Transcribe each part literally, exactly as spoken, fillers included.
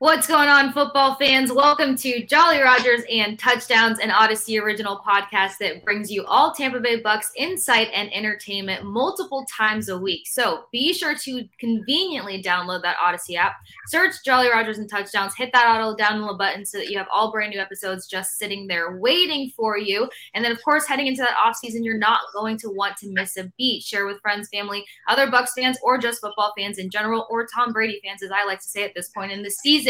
What's going on, football fans? Welcome to Jolly Rogers and Touchdowns, an Odyssey original podcast that brings you all Tampa Bay Bucs insight and entertainment multiple times a week. So be sure to conveniently download that Odyssey app, search Jolly Rogers and Touchdowns, hit that auto download button so that you have all brand new episodes just sitting there waiting for you. And then, of course, heading into that offseason, you're not going to want to miss a beat. Share with friends, family, other Bucs fans, or just football fans in general, or Tom Brady fans, as I like to say at this point in the season.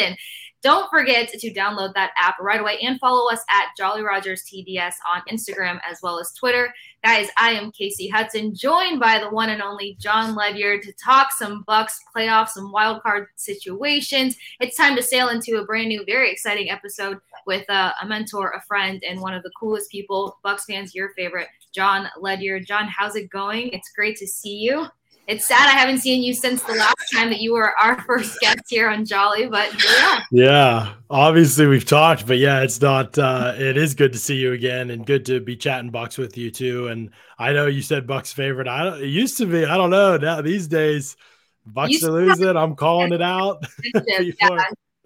Don't forget to download that app right away and follow us at Jolly Rogers T D S on Instagram as well as Twitter. Guys, I am Casey Hudson, joined by the one and only John Ledyard to talk some Bucs playoffs, some wild card situations. It's time to sail into a brand new, very exciting episode with uh, a mentor, a friend, and one of the coolest people, Bucs fans, your favorite, John Ledyard. John, how's it going? It's great to see you. It's sad I haven't seen you since the last time that you were our first guest here on Jolly, but yeah. Yeah, obviously we've talked, but yeah, it's not, uh, it is good to see you again and good to be chatting Bucs with you too. And I know you said Bucs favorite. I don't, it used to be, I don't know. Now these days, Bucs are losing. I'm calling it out. Yeah,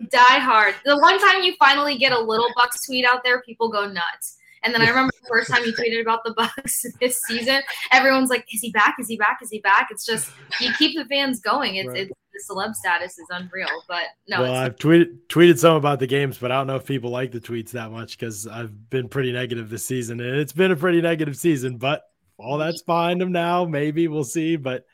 die hard. The one time you finally get a little Bucs tweet out there, people go nuts. And then I remember the first time you tweeted about the Bucs this season, everyone's like, is he back? Is he back? Is he back? It's just, you keep the fans going. It's, right. It's the celeb status is unreal, but no. Well, it's- I've tweeted, tweeted some about the games, but I don't know if people like the tweets that much because I've been pretty negative this season, and it's been a pretty negative season, but all that's behind them now. Maybe we'll see, but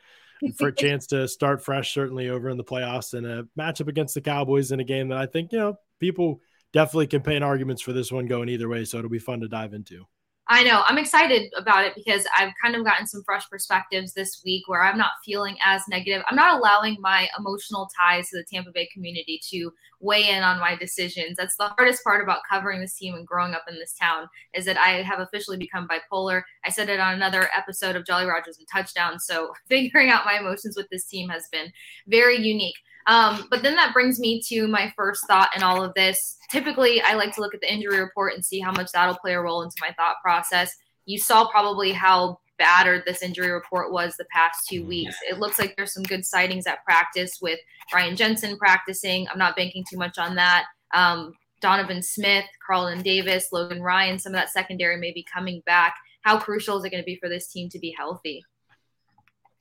for a chance to start fresh, certainly over in the playoffs and a matchup against the Cowboys in a game that I think, you know, people definitely can paint arguments for this one going either way, so it'll be fun to dive into. I know. I'm excited about it because I've kind of gotten some fresh perspectives this week where I'm not feeling as negative. I'm not allowing my emotional ties to the Tampa Bay community to weigh in on my decisions. That's the hardest part about covering this team and growing up in this town is that I have officially become bipolar. I said it on another episode of Jolly Rogers and Touchdowns, so figuring out my emotions with this team has been very unique. Um, but then that brings me to my first thought in all of this. Typically, I like to look at the injury report and see how much that'll play a role into my thought process. You saw probably how battered this injury report was the past two weeks. It looks like there's some good sightings at practice with Ryan Jensen practicing. I'm not banking too much on that. Um, Donovan Smith, Carlton Davis, Logan Ryan, some of that secondary may be coming back. How crucial is it going to be for this team to be healthy?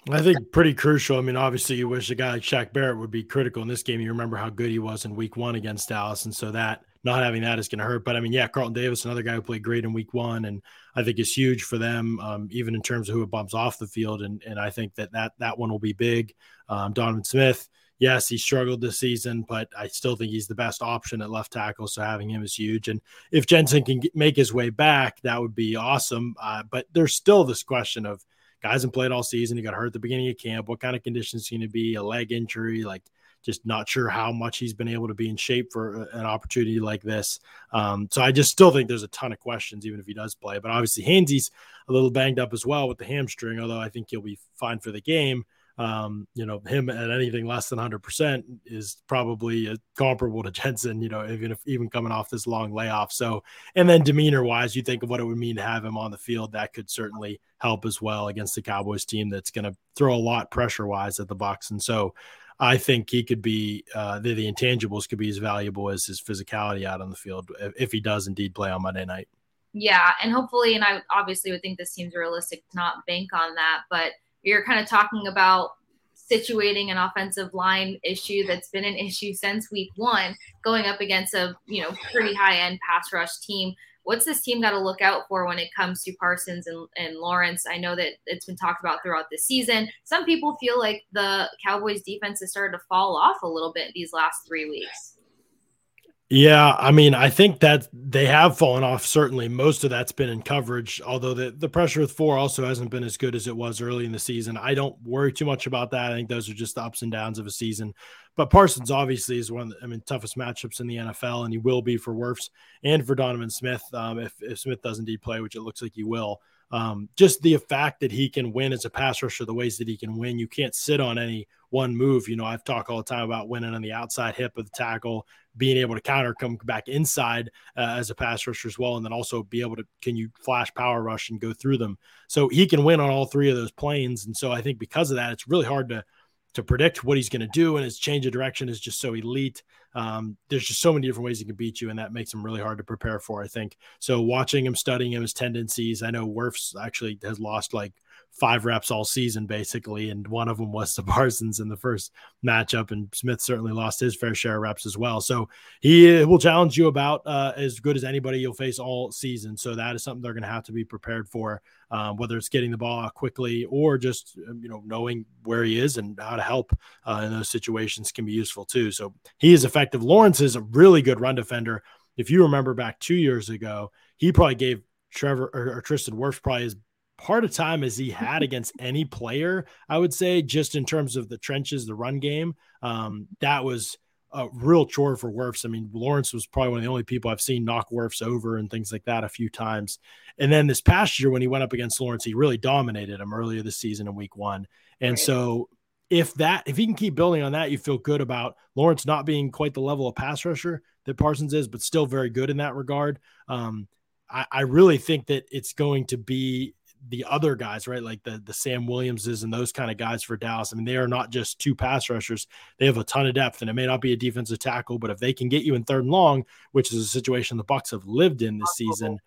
I think pretty crucial. I mean, obviously you wish a guy like Shaq Barrett would be critical in this game. You remember how good he was in week one against Dallas. And so that not having that is going to hurt, but I mean, yeah, Carlton Davis, another guy who played great in week one. And I think it's huge for them, um, even in terms of who it bumps off the field. And and I think that that, that one will be big. Um, Donovan Smith. Yes, he struggled this season, but I still think he's the best option at left tackle. So having him is huge. And if Jensen can get, make his way back, that would be awesome. Uh, but there's still this question of, guy hasn't played all season. He got hurt at the beginning of camp. What kind of conditions is he going to be? A leg injury? Like, just not sure how much he's been able to be in shape for an opportunity like this. Um, so I just still think there's a ton of questions, even if he does play. But obviously, Handsy's a little banged up as well with the hamstring, although I think he'll be fine for the game. Um, you know, him at anything less than one hundred percent is probably comparable to Jensen, you know, even if even coming off this long layoff. So, and then demeanor wise, you think of what it would mean to have him on the field. That could certainly help as well against the Cowboys team that's going to throw a lot pressure wise at the Bucs. And so I think he could be, uh, the, the intangibles could be as valuable as his physicality out on the field if he does indeed play on Monday night. Yeah. And hopefully, and I obviously would think this seems realistic to not bank on that, but you're kind of talking about situating an offensive line issue that's been an issue since week one, going up against a, you know, pretty high-end pass rush team. What's this team got to look out for when it comes to Parsons and, and Lawrence? I know that it's been talked about throughout the season. Some people feel like the Cowboys defense has started to fall off a little bit these last three weeks. Yeah, I mean, I think that they have fallen off. Certainly, most of that's been in coverage, although the, the pressure with four also hasn't been as good as it was early in the season. I don't worry too much about that. I think those are just the ups and downs of a season. But Parsons obviously is one of the I mean, toughest matchups in the N F L, and he will be for Wirfs and for Donovan Smith um, if, if Smith doesn't deep play, which it looks like he will. Um, just the fact that he can win as a pass rusher, the ways that he can win, you can't sit on any one move. You know, I've talked all the time about winning on the outside hip of the tackle, being able to counter, come back inside uh, as a pass rusher as well. And then also be able to, can you flash power rush and go through them? So he can win on all three of those planes. And so I think because of that, it's really hard to, to predict what he's going to do. And his change of direction is just so elite. Um, there's just so many different ways he can beat you. And that makes him really hard to prepare for, I think. So watching him, studying him, his tendencies, I know Wirfs actually has lost like five reps all season basically. And one of them was to Parsons in the first matchup. And Smith certainly lost his fair share of reps as well. So he will challenge you about uh, as good as anybody you'll face all season. So that is something they're going to have to be prepared for, um, whether it's getting the ball out quickly or just, you know, knowing where he is and how to help uh, in those situations can be useful too. So he is effective. Lawrence is a really good run defender. If you remember back two years ago, he probably gave Trevor or, or Tristan Wirfs probably his part of time as he had against any player, I would say, just in terms of the trenches, the run game. Um, that was a real chore for Wirfs. I mean, Lawrence was probably one of the only people I've seen knock Wirfs over and things like that a few times. And then this past year when he went up against Lawrence, he really dominated him earlier this season in week one. And so if that, if he can keep building on that, you feel good about Lawrence not being quite the level of pass rusher that Parsons is, but still very good in that regard. Um, I, I really think that it's going to be the other guys, right? Like the, the Sam Williamses and those kind of guys for Dallas. I mean, they are not just two pass rushers. They have a ton of depth, and it may not be a defensive tackle, but if they can get you in third and long, which is a situation the Bucs have lived in this season,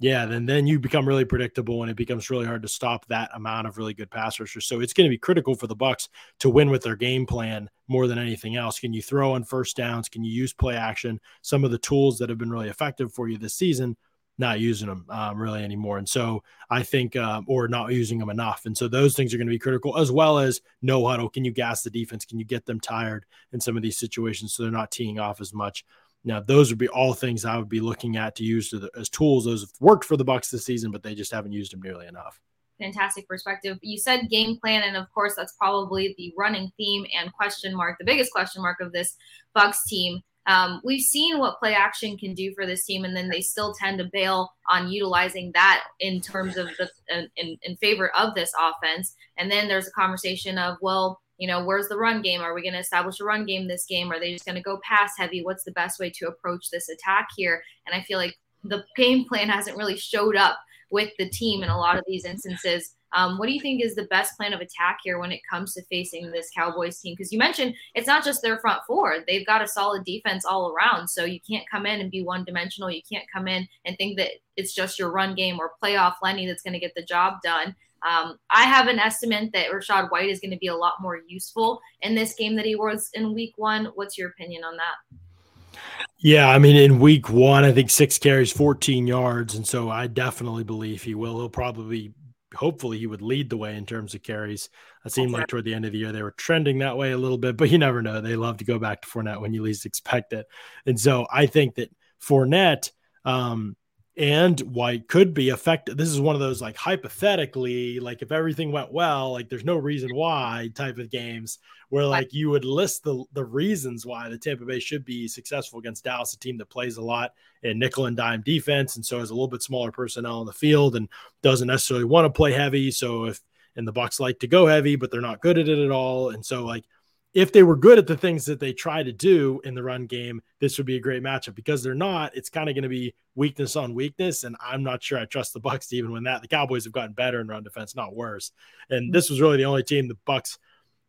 yeah, then, then you become really predictable, and it becomes really hard to stop that amount of really good pass rushers. So it's going to be critical for the Bucs to win with their game plan more than anything else. Can you throw on first downs? Can you use play action? Some of the tools that have been really effective for you this season, not using them um, really anymore. And so I think, um, or not using them enough. And so those things are going to be critical, as well as no huddle. Can you gas the defense? Can you get them tired in some of these situations so they're not teeing off as much? Now, those would be all things I would be looking at to use to the, as tools. Those have worked for the Bucs this season, but they just haven't used them nearly enough. Fantastic perspective. You said game plan, and of course, that's probably the running theme and question mark, the biggest question mark of this Bucs team. Um, we've seen what play action can do for this team, and then they still tend to bail on utilizing that in terms of the in, in favor of this offense. And then there's a conversation of, well, you know, where's the run game? Are we going to establish a run game this game? Are they just going to go pass heavy? What's the best way to approach this attack here? And I feel like the game plan hasn't really showed up with the team in a lot of these instances. Um, what do you think is the best plan of attack here when it comes to facing this Cowboys team? Because you mentioned it's not just their front four. They've got a solid defense all around. So you can't come in and be one-dimensional. You can't come in and think that it's just your run game or playoff Lenny that's going to get the job done. Um, I have an estimate that Rashad White is going to be a lot more useful in this game than he was in week one. What's your opinion on that? Yeah, I mean, in week one, I think six carries, fourteen yards. And so I definitely believe he will. He'll probably – hopefully he would lead the way in terms of carries. It seemed like toward the end of the year, they were trending that way a little bit, but you never know. They love to go back to Fournette when you least expect it. And so I think that Fournette um, and White could be effective. This is one of those, like, hypothetically, like if everything went well, like there's no reason why type of games where like you would list the, the reasons why the Tampa Bay should be successful against Dallas, a team that plays a lot in nickel and dime defense. And so has a little bit smaller personnel on the field and doesn't necessarily want to play heavy. So if, and the Bucs like to go heavy, but they're not good at it at all. And so like, if they were good at the things that they try to do in the run game, this would be a great matchup. Because they're not, it's kind of going to be weakness on weakness. And I'm not sure I trust the Bucs to even win that. The Cowboys have gotten better in run defense, not worse. And this was really the only team the Bucs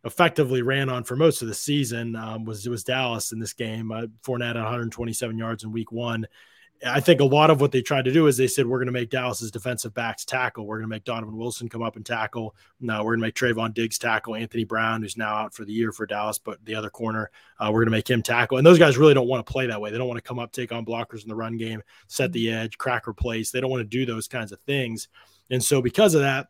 effectively ran on for most of the season um, was, it was Dallas in this game. Uh, Fournette at one hundred twenty-seven yards in week one. I think a lot of what they tried to do is they said, we're going to make Dallas's defensive backs tackle. We're going to make Donovan Wilson come up and tackle. No, we're going to make Trevon Diggs tackle. Anthony Brown, who's now out for the year for Dallas, but the other corner, uh, we're going to make him tackle. And those guys really don't want to play that way. They don't want to come up, take on blockers in the run game, set the edge, crack or place. They don't want to do those kinds of things. And so because of that,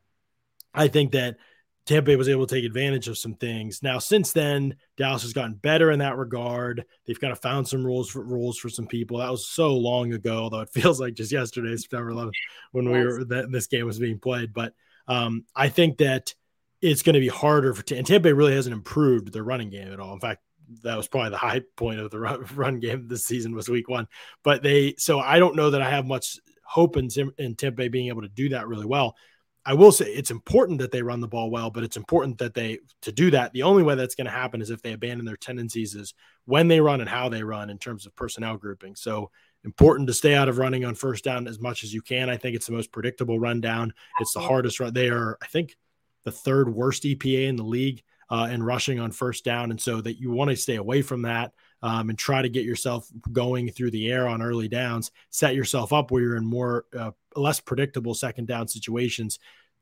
I think that Tampa Bay was able to take advantage of some things. Now, since then, Dallas has gotten better in that regard. They've kind of found some rules for rules for some people. That was so long ago, though it feels like just yesterday, September eleventh, when we were that this game was being played. But um, I think that it's going to be harder for and Tampa Bay really hasn't improved their running game at all. In fact, that was probably the high point of the run game this season was week one. But they, so I don't know that I have much hope in, in Tampa Bay being able to do that really well. I will say it's important that they run the ball well, but it's important that they, to do that, the only way that's going to happen is if they abandon their tendencies is when they run and how they run in terms of personnel grouping. So important to stay out of running on first down as much as you can. I think it's the most predictable rundown. It's the hardest run. They are, I think, the third worst E P A in the league uh, in rushing on first down. And so that you want to stay away from that um, and try to get yourself going through the air on early downs, set yourself up where you're in more uh, less predictable second down situations.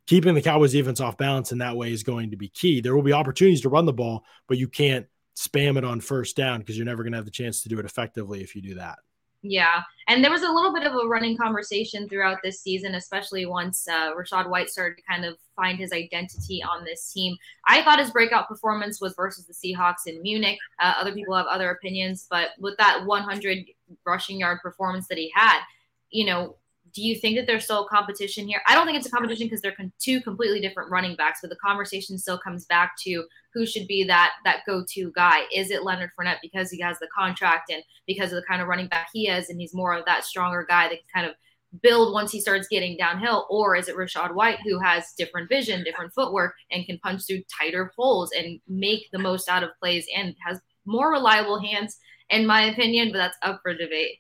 Keeping the Cowboys defense off balance in that way is going to be key. There will be opportunities to run the ball, but you can't spam it on first down because you're never going to have the chance to do it effectively if you do that. Yeah, and there was a little bit of a running conversation throughout this season, especially once uh, Rashad White started to kind of find his identity on this team. I thought his breakout performance was versus the Seahawks in Munich. Uh, other people have other opinions, but with that one hundred rushing yard performance that he had, you know, do you think that there's still competition here? I don't think it's a competition because they're con- two completely different running backs, but the conversation still comes back to who should be that that go-to guy. Is it Leonard Fournette because he has the contract and because of the kind of running back he is, and he's more of that stronger guy that can kind of build once he starts getting downhill? Or is it Rashad White, who has different vision, different footwork, and can punch through tighter holes and make the most out of plays and has more reliable hands, in my opinion, but that's up for debate.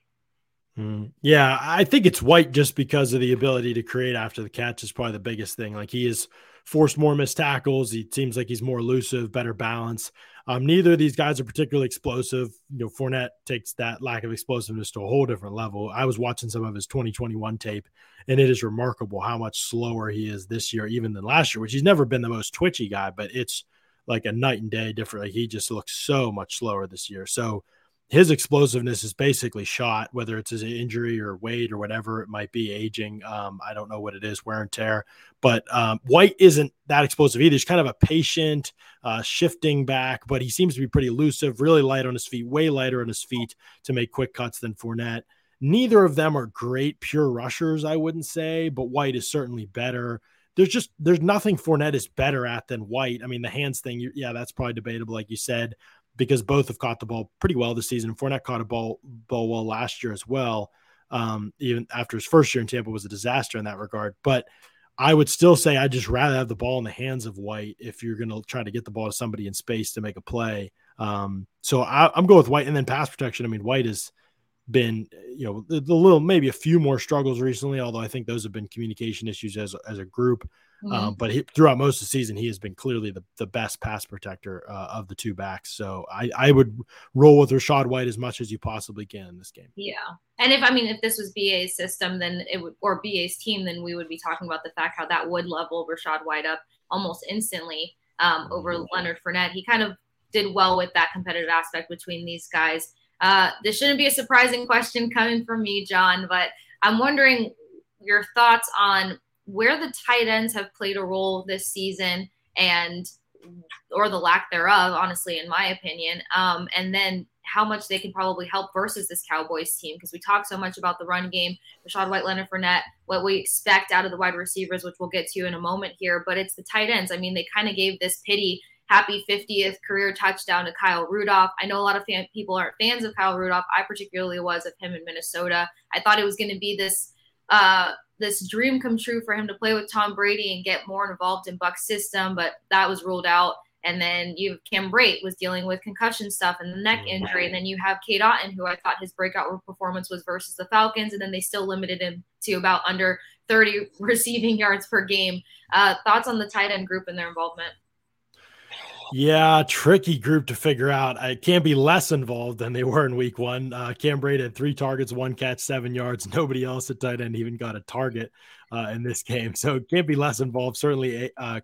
Mm, yeah, I think it's White just because of the ability to create after the catch is probably the biggest thing. Like, he has forced more missed tackles. He seems like he's more elusive, better balance. Um, neither of these guys are particularly explosive. You know, Fournette takes that lack of explosiveness to a whole different level. I was watching some of his twenty twenty-one tape, and it is remarkable how much slower he is this year, even than last year, which he's never been the most twitchy guy, but it's like a night and day different. Like, he just looks so much slower this year. So his explosiveness is basically shot, whether it's his injury or weight or whatever it might be, aging. Um, I don't know what it is, wear and tear. But um, White isn't that explosive either. He's kind of a patient, uh, shifting back, but he seems to be pretty elusive, really light on his feet, way lighter on his feet to make quick cuts than Fournette. Neither of them are great pure rushers, I wouldn't say, but White is certainly better. There's just, there's nothing Fournette is better at than White. I mean, the hands thing, yeah, that's probably debatable, like you said, because both have caught the ball pretty well this season. Fournette caught a ball, ball well last year as well, um, even after his first year in Tampa was a disaster in that regard. But I would still say I'd just rather have the ball in the hands of White if you're going to try to get the ball to somebody in space to make a play. Um, so I, I'm going with White. And then pass protection, I mean, White has been, you know, the, the little, maybe a few more struggles recently, although I think those have been communication issues as, as a group. Mm-hmm. Um, but he, throughout most of the season, he has been clearly the, the best pass protector uh, of the two backs. So I, I would roll with Rashad White as much as you possibly can in this game. Yeah. And if, I mean, if this was B A's system, then it would, or B A's team, then we would be talking about the fact how that would level Rashad White up almost instantly um, over mm-hmm. Leonard Fournette. He kind of did well with that competitive aspect between these guys. Uh, this shouldn't be a surprising question coming from me, John, but I'm wondering your thoughts on where the tight ends have played a role this season and, or the lack thereof, honestly, in my opinion. Um, and then how much they can probably help versus this Cowboys team. Cause we talk so much about the run game, Rashad White, Leonard Fournette, what we expect out of the wide receivers, which we'll get to in a moment here, but it's the tight ends. I mean, they kind of gave this pity happy fiftieth career touchdown to Kyle Rudolph. I know a lot of fan, people aren't fans of Kyle Rudolph. I particularly was of him in Minnesota. I thought it was going to be this, uh, this dream come true for him to play with Tom Brady and get more involved in Bucs system, but that was ruled out. And then you have Cam Brate was dealing with concussion stuff and the neck injury. And then you have Cade Otton, who I thought his breakout performance was versus the Falcons. And then they still limited him to about under thirty receiving yards per game. Uh, thoughts on the tight end group and their involvement? Yeah, tricky group to figure out. It can't be less involved than they were in week one. Uh, Cam Brate had three targets, one catch, seven yards. Nobody else at tight end even got a target uh, in this game. So it can't be less involved. Certainly uh,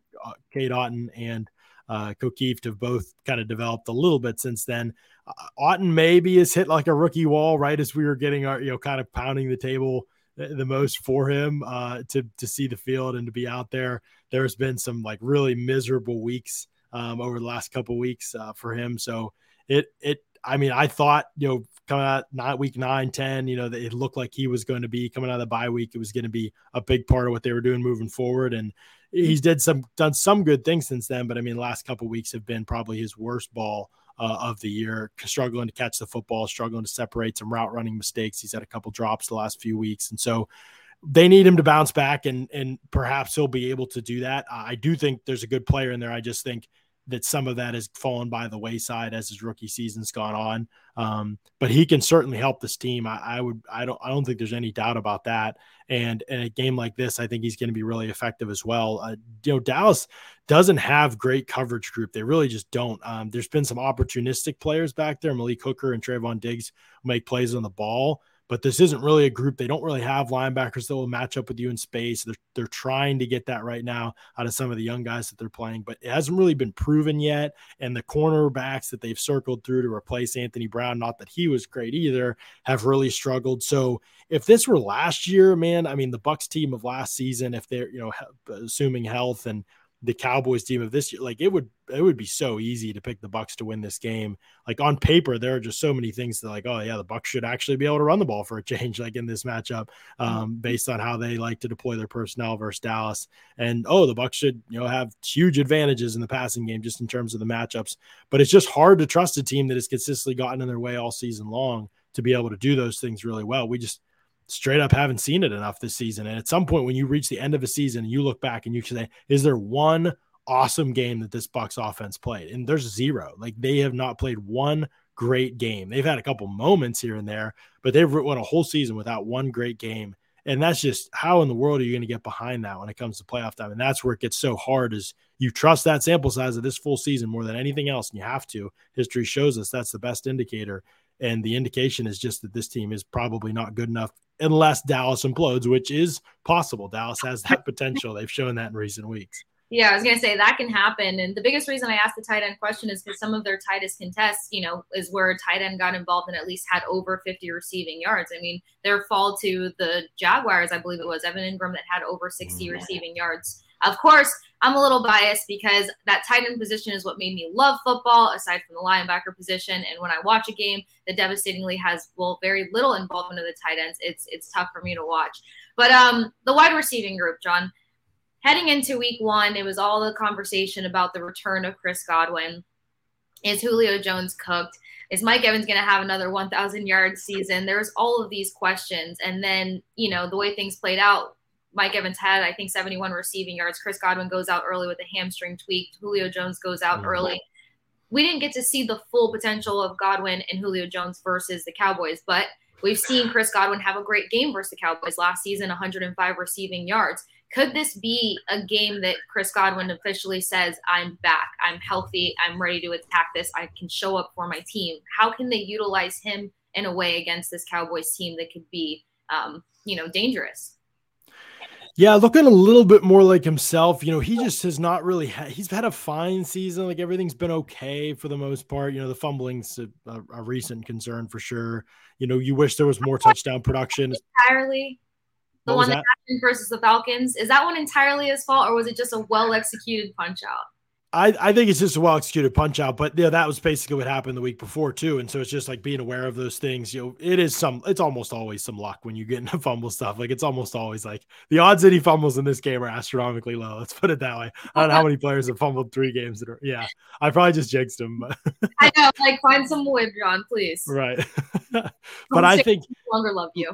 Cade Otton and uh, Kokeeft have both kind of developed a little bit since then. Uh, Otton maybe has hit like a rookie wall right as we were getting our, you know, kind of pounding the table the most for him uh, to, to see the field and to be out there. there's been some like really miserable weeks um, over the last couple of weeks uh, for him. So it, it, I mean, I thought, you know, coming out not week nine, ten, you know, that it looked like he was going to be coming out of the bye week. It was going to be a big part of what they were doing moving forward. And he's did some, done some good things since then, but I mean, the last couple of weeks have been probably his worst ball uh, of the year, struggling to catch the football, struggling to separate, some route running mistakes. He's had a couple drops the last few weeks. And so they need him to bounce back, and, and perhaps he'll be able to do that. I do think there's a good player in there. I just think that some of that has fallen by the wayside as his rookie season's gone on. Um, but he can certainly help this team. I, I would, I don't, I don't think there's any doubt about that. And in a game like this, I think he's going to be really effective as well. Uh, you know, Dallas doesn't have great coverage group. They really just don't. Um, there's been some opportunistic players back there. Malik Hooker and Trevon Diggs make plays on the ball, but this isn't really a group. They don't really have linebackers that will match up with you in space. They're, they're trying to get that right now out of some of the young guys that they're playing, but it hasn't really been proven yet. And the cornerbacks that they've circled through to replace Anthony Brown, not that he was great either, have really struggled. So if this were last year, man, I mean, the Bucs team of last season, if they're, you know, assuming health, and the Cowboys team of this year, like it would, it would be so easy to pick the Bucs to win this game. Like on paper, there are just so many things that like, oh yeah, the Bucs should actually be able to run the ball for a change, like in this matchup, um, based on how they like to deploy their personnel versus Dallas. And oh, the Bucs should, you know, have huge advantages in the passing game just in terms of the matchups. But it's just hard to trust a team that has consistently gotten in their way all season long to be able to do those things really well. We just straight up haven't seen it enough this season. And at some point when you reach the end of a season, you look back and you can say, is there one awesome game that this Bucs offense played? And there's zero. Like they have not played one great game. They've had a couple moments here and there, but they've won a whole season without one great game. And that's just, how in the world are you going to get behind that when it comes to playoff time? And that's where it gets so hard, is you trust that sample size of this full season more than anything else. And you have to. History shows us that's the best indicator. And the indication is just that this team is probably not good enough unless Dallas implodes, which is possible. Dallas has that potential. They've shown that in recent weeks. Yeah, I was going to say that can happen. And the biggest reason I asked the tight end question is because some of their tightest contests, you know, is where a tight end got involved and at least had over fifty receiving yards. I mean, their fall to the Jaguars, I believe it was Evan Ingram that had over sixty mm-hmm. receiving yards. Of course, I'm a little biased because that tight end position is what made me love football, aside from the linebacker position. And when I watch a game that devastatingly has, well, very little involvement of the tight ends, it's it's tough for me to watch. But um, the wide receiving group, John, heading into week one, it was all the conversation about the return of Chris Godwin. Is Julio Jones cooked? Is Mike Evans going to have another one thousand yard season? There's all of these questions. And then, you know, the way things played out, Mike Evans had, I think, seventy-one receiving yards. Chris Godwin goes out early with a hamstring tweak. Julio Jones goes out mm-hmm. early. We didn't get to see the full potential of Godwin and Julio Jones versus the Cowboys, but we've seen Chris Godwin have a great game versus the Cowboys last season, one hundred five receiving yards. Could this be a game that Chris Godwin officially says, I'm back, I'm healthy, I'm ready to attack this, I can show up for my team? How can they utilize him in a way against this Cowboys team that could be, um, you know, dangerous? Yeah, looking a little bit more like himself. You know, he just has not really had, he's had a fine season. Like everything's been okay for the most part. You know, the fumbling's a, a, a recent concern for sure. You know, you wish there was more touchdown production. Entirely. The one that happened versus the Falcons. Is that one entirely his fault, or was it just a well-executed punch-out? I, I think it's just a well-executed punch-out, but you know, that was basically what happened the week before too, and so it's just like being aware of those things. You know, it is some, it's almost always some luck when you get into fumble stuff. Like it's almost always like the odds that he fumbles in this game are astronomically low. Let's put it that way. I don't know how many players have fumbled three games that are, yeah, I probably just jinxed him. I know, like find some way, John, please. Right, but I'm I think no longer love you.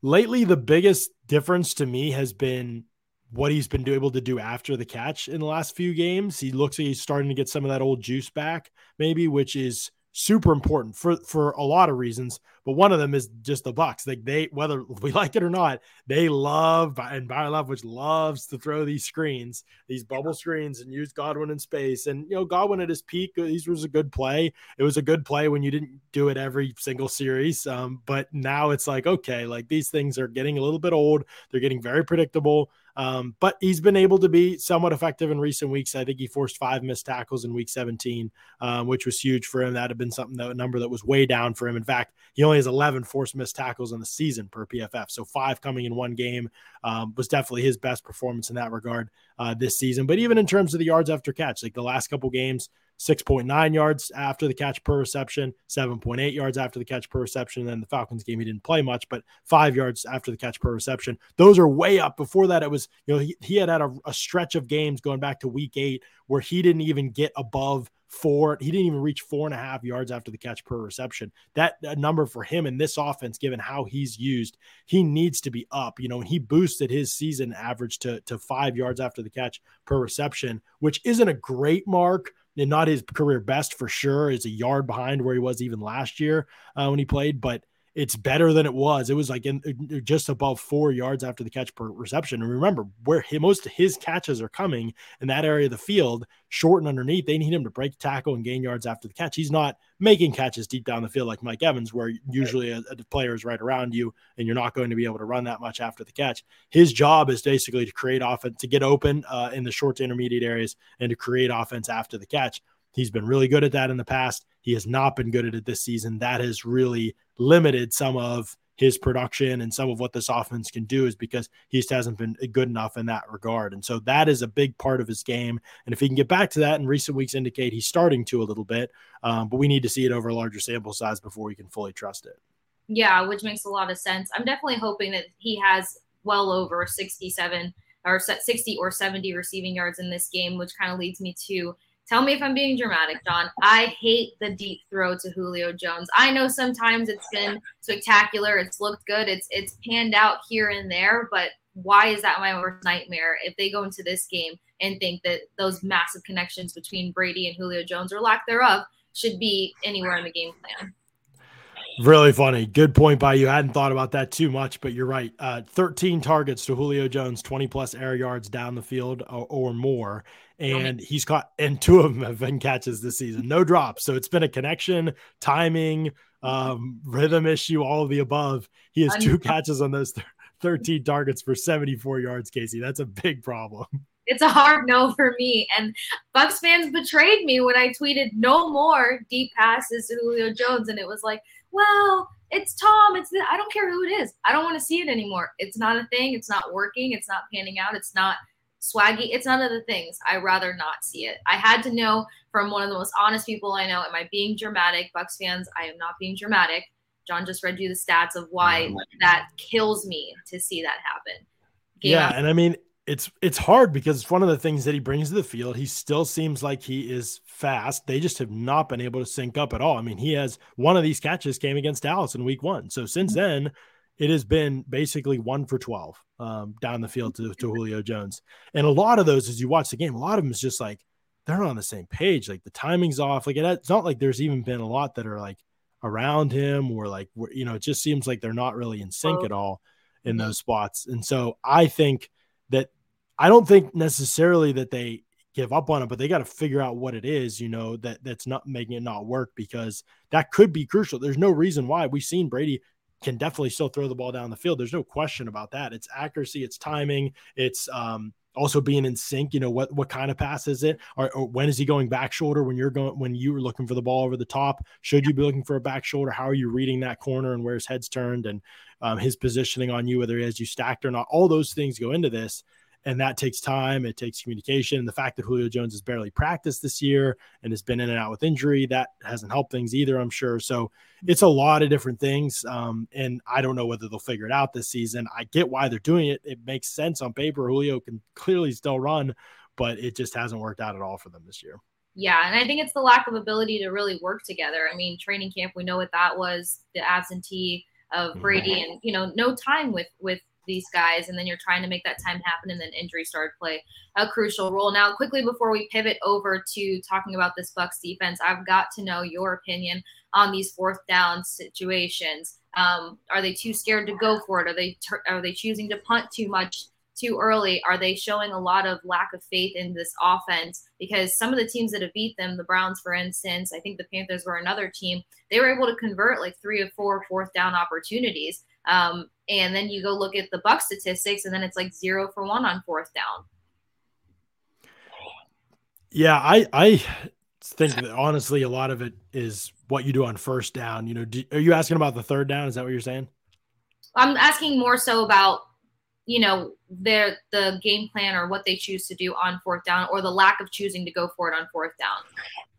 Lately, the biggest difference to me has been what he's been able to do after the catch in the last few games. He looks like he's starting to get some of that old juice back maybe, which is super important for, for a lot of reasons. But one of them is just the Bucs. Like they, whether we like it or not, they love, and Byron Leftwich loves to throw these screens, these bubble screens, and use Godwin in space. And, you know, Godwin at his peak, this was a good play. It was a good play when you didn't do it every single series. Um, but now it's like, okay, like these things are getting a little bit old. They're getting very predictable. Um, but he's been able to be somewhat effective in recent weeks. I think he forced five missed tackles in week seventeen, um, which was huge for him. That had been something, that a number that was way down for him. In fact, he only has eleven forced missed tackles in the season per P F F. So five coming in one game um, was definitely his best performance in that regard uh, this season. But even in terms of the yards after catch, like the last couple games, six point nine yards after the catch per reception, seven point eight yards after the catch per reception. And then the Falcons game, he didn't play much, but five yards after the catch per reception. Those are way up. Before that, it was, you know, he, he had had a, a stretch of games going back to week eight where he didn't even get above four. He didn't even reach four and a half yards after the catch per reception. That number for him in this offense, given how he's used, he needs to be up, you know, and he boosted his season average to, to five yards after the catch per reception, which isn't a great mark. And not his career best for sure. Is a yard behind where he was even last year uh, when he played, but it's better than it was. It was like in, just above four yards after the catch per reception. And remember where he, most of his catches are coming in that area of the field, short and underneath. They need him to break tackle and gain yards after the catch. He's not making catches deep down the field like Mike Evans, where usually a, a player is right around you and you're not going to be able to run that much after the catch. His job is basically to create offense, to get open uh, in the short to intermediate areas and to create offense after the catch. He's been really good at that in the past. He has not been good at it this season. That has really limited some of his production and some of what this offense can do, is because he just hasn't been good enough in that regard. And so that is a big part of his game. And if he can get back to that, and recent weeks indicate he's starting to a little bit, um, but we need to see it over a larger sample size before we can fully trust it. Yeah, which makes a lot of sense. I'm definitely hoping that he has well over sixty-seven or sixty or seventy receiving yards in this game, which kind of leads me to, tell me if I'm being dramatic, John. I hate the deep throw to Julio Jones. I know sometimes it's been spectacular. It's looked good. It's it's panned out here and there. But why is that my worst nightmare if they go into this game and think that those massive connections between Brady and Julio Jones, or lack thereof, should be anywhere in the game plan? Really funny. Good point by you. I hadn't thought about that too much, but you're right. Uh, thirteen targets to Julio Jones, twenty plus air yards down the field or, or more. And he's caught, and two of them have been catches this season, no drops. So it's been a connection, timing, um, rhythm issue, all of the above. He has two catches on those thirteen targets for seventy-four yards, Casey. That's a big problem. It's a hard no for me. And Bucs fans betrayed me when I tweeted no more deep passes to Julio Jones. And it was like, well, it's Tom. It's the, I don't care who it is. I don't want to see it anymore. It's not a thing. It's not working. It's not panning out. It's not swaggy. It's none of the things. I'd rather not see it. I had to know from one of the most honest people I know, am I being dramatic? Bucs fans, I am not being dramatic. John just read you the stats of why that kills me to see that happen. Game yeah, after- and I mean, It's it's hard because it's one of the things that he brings to the field. He still seems like he is fast. They just have not been able to sync up at all. I mean, he has one of these catches came against Dallas in week one. So since then, it has been basically one for twelve um, down the field to, to Julio Jones. And a lot of those, as you watch the game, a lot of them is just like, they're not on the same page. Like the timing's off. Like it, it's not like there's even been a lot that are like around him or like, you know, it just seems like they're not really in sync at all in those spots. And so I think that, I don't think necessarily that they give up on it, but they got to figure out what it is, you know, that that's not making it not work, because that could be crucial. There's no reason why. We've seen Brady can definitely still throw the ball down the field. There's no question about that. It's accuracy, it's timing, it's um, also being in sync. You know, what, what kind of pass is it? Or, or when is he going back shoulder when you're going, when you were looking for the ball over the top? Should you be looking for a back shoulder? How are you reading that corner and where his head's turned and um, his positioning on you, whether he has you stacked or not? All those things go into this. And that takes time. It takes communication. And the fact that Julio Jones has barely practiced this year and has been in and out with injury, that hasn't helped things either, I'm sure. So it's a lot of different things. Um, and I don't know whether they'll figure it out this season. I get why they're doing it. It makes sense on paper. Julio can clearly still run, but it just hasn't worked out at all for them this year. Yeah, and I think it's the lack of ability to really work together. I mean, training camp, we know what that was, the absentee of Brady and, you know, no time with with. these guys, and then you're trying to make that time happen, and then injury started play a crucial role. Now, quickly before we pivot over to talking about this Bucs defense, I've got to know your opinion on these fourth down situations. Um, are they too scared to go for it? Are they ter- are they choosing to punt too much too early? Are they showing a lot of lack of faith in this offense? Because some of the teams that have beat them, the Browns, for instance, I think the Panthers were another team, they were able to convert like three or four fourth down opportunities. Um, And then you go look at the Bucs statistics, and then it's like zero for one on fourth down. Yeah, I I think that honestly a lot of it is what you do on first down. You know, do, are you asking about the third down? Is that what you're saying? I'm asking more so about, you know, their the game plan or what they choose to do on fourth down, or the lack of choosing to go for it on fourth down.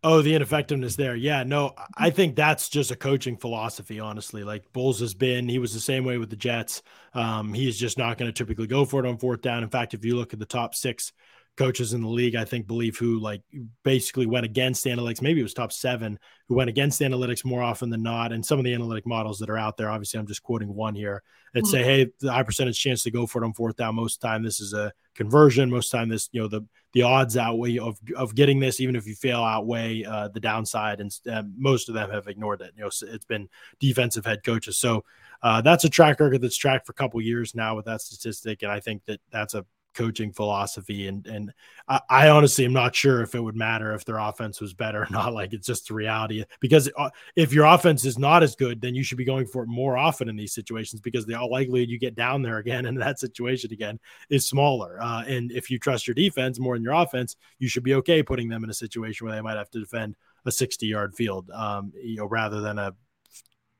Oh, the ineffectiveness there. Yeah, no, I think that's just a coaching philosophy, honestly. Like Bowles has been, he was the same way with the Jets. Um, he's just not going to typically go for it on fourth down. In fact, if you look at the top six coaches in the league, I think believe who like basically went against analytics, maybe it was top seven who went against analytics more often than not. And some of the analytic models that are out there, obviously I'm just quoting one here, that say, hey, the high percentage chance to go for it on fourth down. Most time this is a conversion. Most time this, you know, the, the odds outweigh of, of getting this, even if you fail outweigh uh, the downside. And uh, most of them have ignored it. You know, it's been defensive head coaches. So uh, that's a track record that's tracked for a couple years now with that statistic. And I think that that's a coaching philosophy, and and I, I honestly am not sure if it would matter if their offense was better or not. Like, it's just the reality, because if your offense is not as good, then you should be going for it more often in these situations, because the likelihood you get down there again in that situation again is smaller. Uh, and if you trust your defense more than your offense, you should be okay putting them in a situation where they might have to defend a sixty yard field, um, you know, rather than a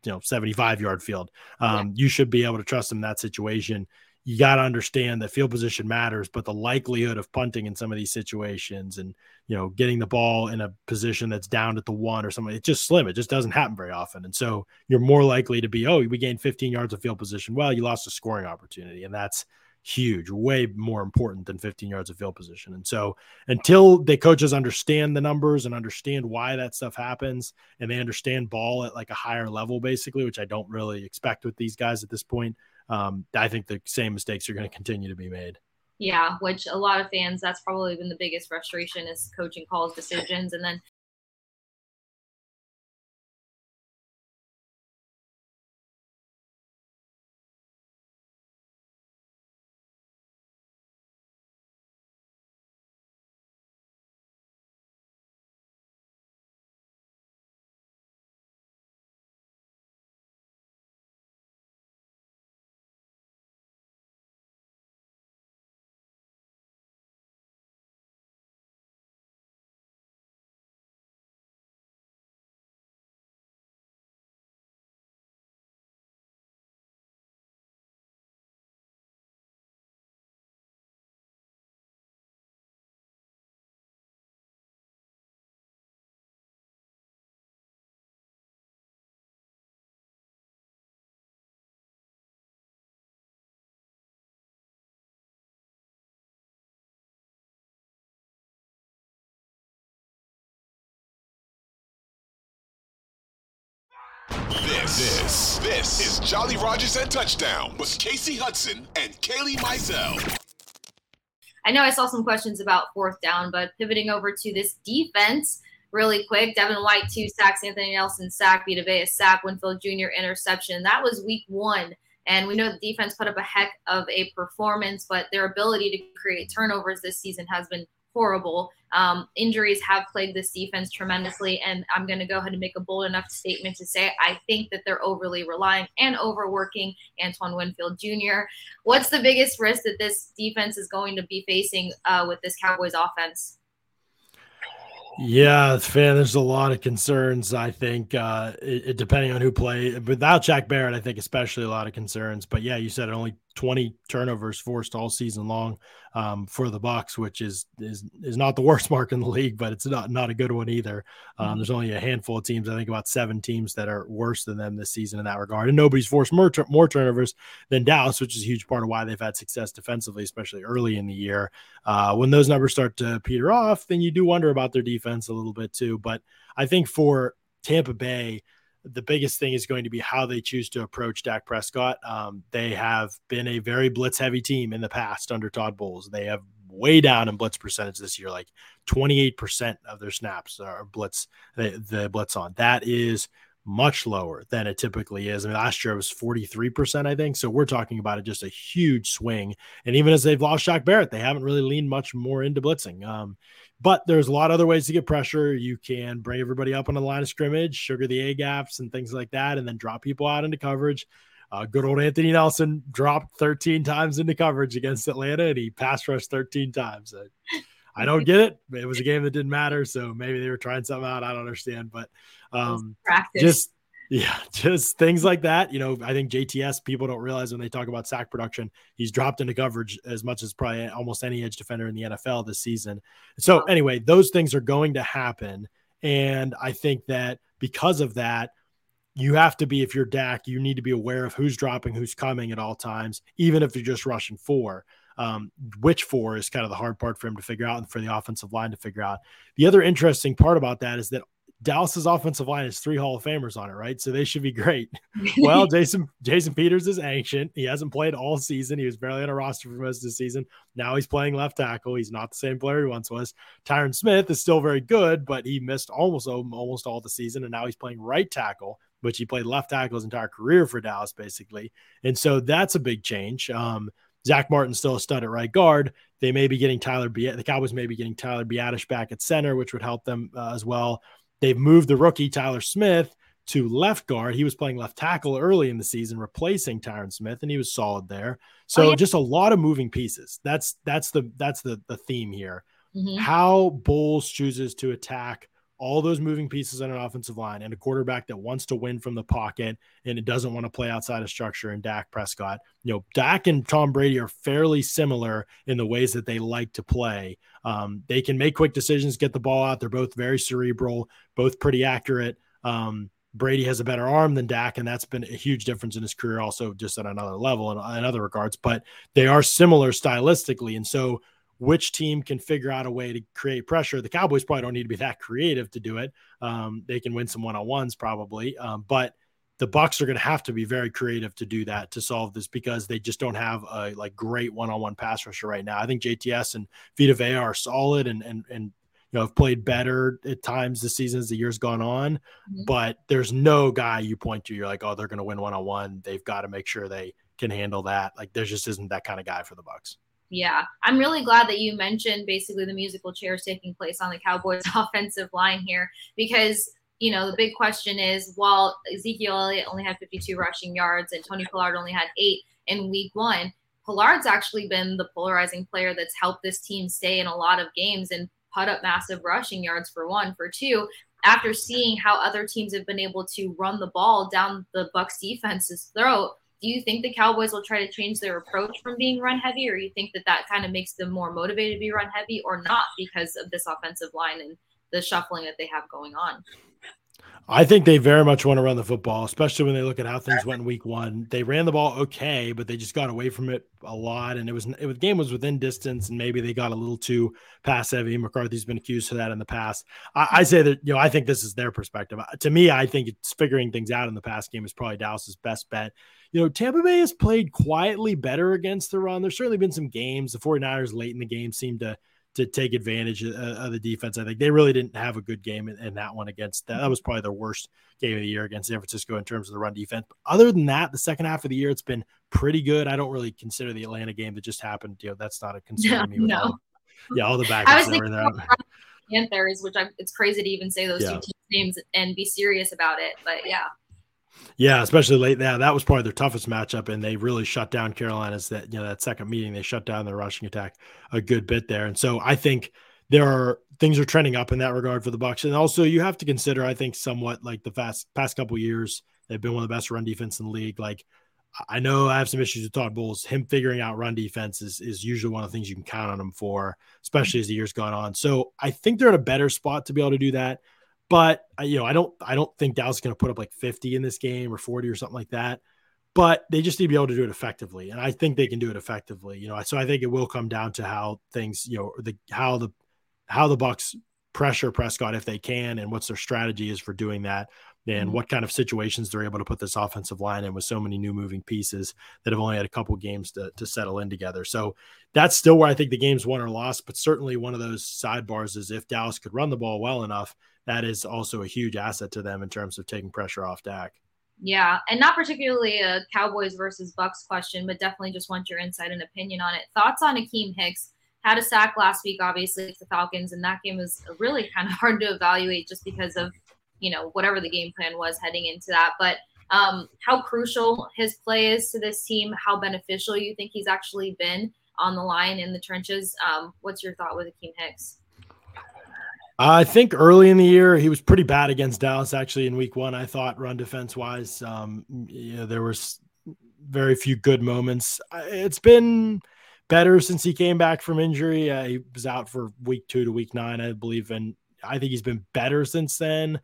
you know seventy-five yard field. Um, yeah. You should be able to trust them in that situation. You got to understand that field position matters, but the likelihood of punting in some of these situations and, you know, getting the ball in a position that's down at the one or something, it's just slim. It just doesn't happen very often. And so you're more likely to be, oh, we gained fifteen yards of field position. Well, you lost a scoring opportunity, and that's huge, way more important than fifteen yards of field position. And so until the coaches understand the numbers and understand why that stuff happens, and they understand ball at like a higher level, basically, which I don't really expect with these guys at this point, Um, I think the same mistakes are going to continue to be made. Yeah, which a lot of fans, that's probably been the biggest frustration, is coaching calls, decisions, and then This, this, this is Jolly Rogers and Touchdown with Casey Hudson and Kaylee Mizell. I know I saw some questions about fourth down, but pivoting over to this defense really quick. Devin White, two sacks. Anthony Nelson, sack. Vita Vea, sack. Winfield Junior, interception. That was week one. And we know the defense put up a heck of a performance, but their ability to create turnovers this season has been horrible. Um, injuries have plagued this defense tremendously, and I'm going to go ahead and make a bold enough statement to say I think that they're overly relying and overworking Antoine Winfield Junior What's the biggest risk that this defense is going to be facing uh, with this Cowboys offense? Yeah, fan, there's a lot of concerns, I think, uh, it, it, depending on who play. Without Shaq Barrett, I think especially a lot of concerns. But, yeah, you said it, only twenty turnovers forced all season long um, for the Bucs, which is, is is not the worst mark in the league, but it's not, not a good one either. Um, mm-hmm. There's only a handful of teams, I think about seven teams, that are worse than them this season in that regard. And nobody's forced more, tur- more turnovers than Dallas, which is a huge part of why they've had success defensively, especially early in the year. Uh, when those numbers start to peter off, then you do wonder about their defense a little bit too. But I think for Tampa Bay, the biggest thing is going to be how they choose to approach Dak Prescott. Um, they have been a very blitz-heavy team in the past under Todd Bowles. They have way down in blitz percentage this year, like twenty-eight percent of their snaps are blitz, they, they blitz on. That is much lower than it typically is. I mean, last year it was forty-three percent, I think. So we're talking about it, just a huge swing. And even as they've lost Shaq Barrett, they haven't really leaned much more into blitzing. Um, But there's a lot of other ways to get pressure. You can bring everybody up on the line of scrimmage, sugar the A gaps and things like that, and then drop people out into coverage. Uh, good old Anthony Nelson dropped thirteen times into coverage against Atlanta, and he pass rushed thirteen times. I, I don't get it. It was a game that didn't matter, so maybe they were trying something out. I don't understand, but um, just yeah, just things like that. You know, I think J T S people don't realize when they talk about sack production, he's dropped into coverage as much as probably almost any edge defender in the N F L this season. So anyway, those things are going to happen, and I think that because of that, you have to be, if you're Dak, you need to be aware of who's dropping, who's coming at all times, even if you're just rushing four, um, which four is kind of the hard part for him to figure out and for the offensive line to figure out. The other interesting part about that is that Dallas's offensive line has three Hall of Famers on it, right? So they should be great. Well, Jason Jason Peters is ancient. He hasn't played all season. He was barely on a roster for most of the season. Now he's playing left tackle. He's not the same player he once was. Tyron Smith is still very good, but he missed almost, almost all the season, and now he's playing right tackle, which he played left tackle his entire career for Dallas, basically. And so that's a big change. Um, Zach Martin's still a stud at right guard. They may be getting Tyler Be- – the Cowboys may be getting Tyler Biadasz back at center, which would help them uh, as well. They've moved the rookie Tyler Smith to left guard. He was playing left tackle early in the season, replacing Tyron Smith, and he was solid there. So oh, yeah. just a lot of moving pieces. That's that's the that's the the theme here. Mm-hmm. How Bowles chooses to attack all those moving pieces on an offensive line and a quarterback that wants to win from the pocket and it doesn't want to play outside of structure and Dak Prescott. You know, Dak and Tom Brady are fairly similar in the ways that they like to play. Um, they can make quick decisions, get the ball out. They're both very cerebral, both pretty accurate. Um, Brady has a better arm than Dak, and that's been a huge difference in his career also just at another level and in other regards, but they are similar stylistically. And so which team can figure out a way to create pressure. The Cowboys probably don't need to be that creative to do it. Um, they can win some one-on-ones probably, um, but the Bucs are going to have to be very creative to do that, to solve this, because they just don't have a like great one-on-one pass rusher right now. I think J T S and Vita Vea are solid and, and, and, you know, have played better at times this season as the year's gone on, mm-hmm. but there's no guy you point to. You're like, oh, they're going to win one-on-one. They've got to make sure they can handle that. Like there just isn't that kind of guy for the Bucs. Yeah, I'm really glad that you mentioned basically the musical chairs taking place on the Cowboys offensive line here, because, you know, the big question is, while Ezekiel Elliott only had fifty-two rushing yards and Tony Pollard only had eight in week one, Pollard's actually been the polarizing player that's helped this team stay in a lot of games and put up massive rushing yards for one, for two. After seeing how other teams have been able to run the ball down the Bucs defense's throat, do you think the Cowboys will try to change their approach from being run heavy, or you think that that kind of makes them more motivated to be run heavy or not because of this offensive line and the shuffling that they have going on? I think they very much want to run the football, especially when they look at how things went in week one. They ran the ball okay, but they just got away from it a lot, and it was it, the game was within distance, and maybe they got a little too pass heavy. McCarthy's been accused of that in the past. I, I say that, you know, I think this is their perspective. To me, I think it's figuring things out in the pass game is probably Dallas's best bet. You know, Tampa Bay has played quietly better against the run. There's certainly been some games. The 49ers late in the game seemed to to take advantage of the defense. I think they really didn't have a good game in, in that one against that. That was probably their worst game of the year against San Francisco in terms of the run defense. But other than that, the second half of the year, it's been pretty good. I don't really consider the Atlanta game that just happened. You know, that's not a concern no, to me. With no. all, yeah. All the backups that were there. Panthers, which I'm, it's crazy to even say those yeah. two teams and be serious about it, but yeah. Yeah, especially late now. That was probably their toughest matchup, and they really shut down Carolina's that, you know, that second meeting. They shut down their rushing attack a good bit there. And so I think there are things are trending up in that regard for the Bucs. And also you have to consider, I think, somewhat like the past, past couple of years, they've been one of the best run defense in the league. Like I know I have some issues with Todd Bowles. Him figuring out run defense is, is usually one of the things you can count on him for, especially as the year's gone on. So I think they're in a better spot to be able to do that. But, you know, I don't I don't think Dallas is going to put up like fifty in this game or forty or something like that. But they just need to be able to do it effectively. And I think they can do it effectively. You know, so I think it will come down to how things, you know, the how the how the Bucs pressure Prescott if they can, and what's their strategy is for doing that, and mm-hmm. what kind of situations they're able to put this offensive line in with so many new moving pieces that have only had a couple games to, to settle in together. So that's still where I think the game's won or lost. But certainly one of those sidebars is if Dallas could run the ball well enough, that is also a huge asset to them in terms of taking pressure off Dak. Yeah, and not particularly a Cowboys versus Bucs question, but definitely just want your insight and opinion on it. Thoughts on Akeem Hicks? Had a sack last week, obviously, against the Falcons, and that game was really kind of hard to evaluate just because of, you know, whatever the game plan was heading into that. But um, how crucial his play is to this team, how beneficial you think he's actually been on the line in the trenches. Um, what's your thought with Akeem Hicks? I think early in the year, he was pretty bad against Dallas, actually, in week one, I thought, run defense-wise. Um, you know, there was very few good moments. It's been better since he came back from injury. Uh, he was out for week two to week nine, I believe, and I think he's been better since then.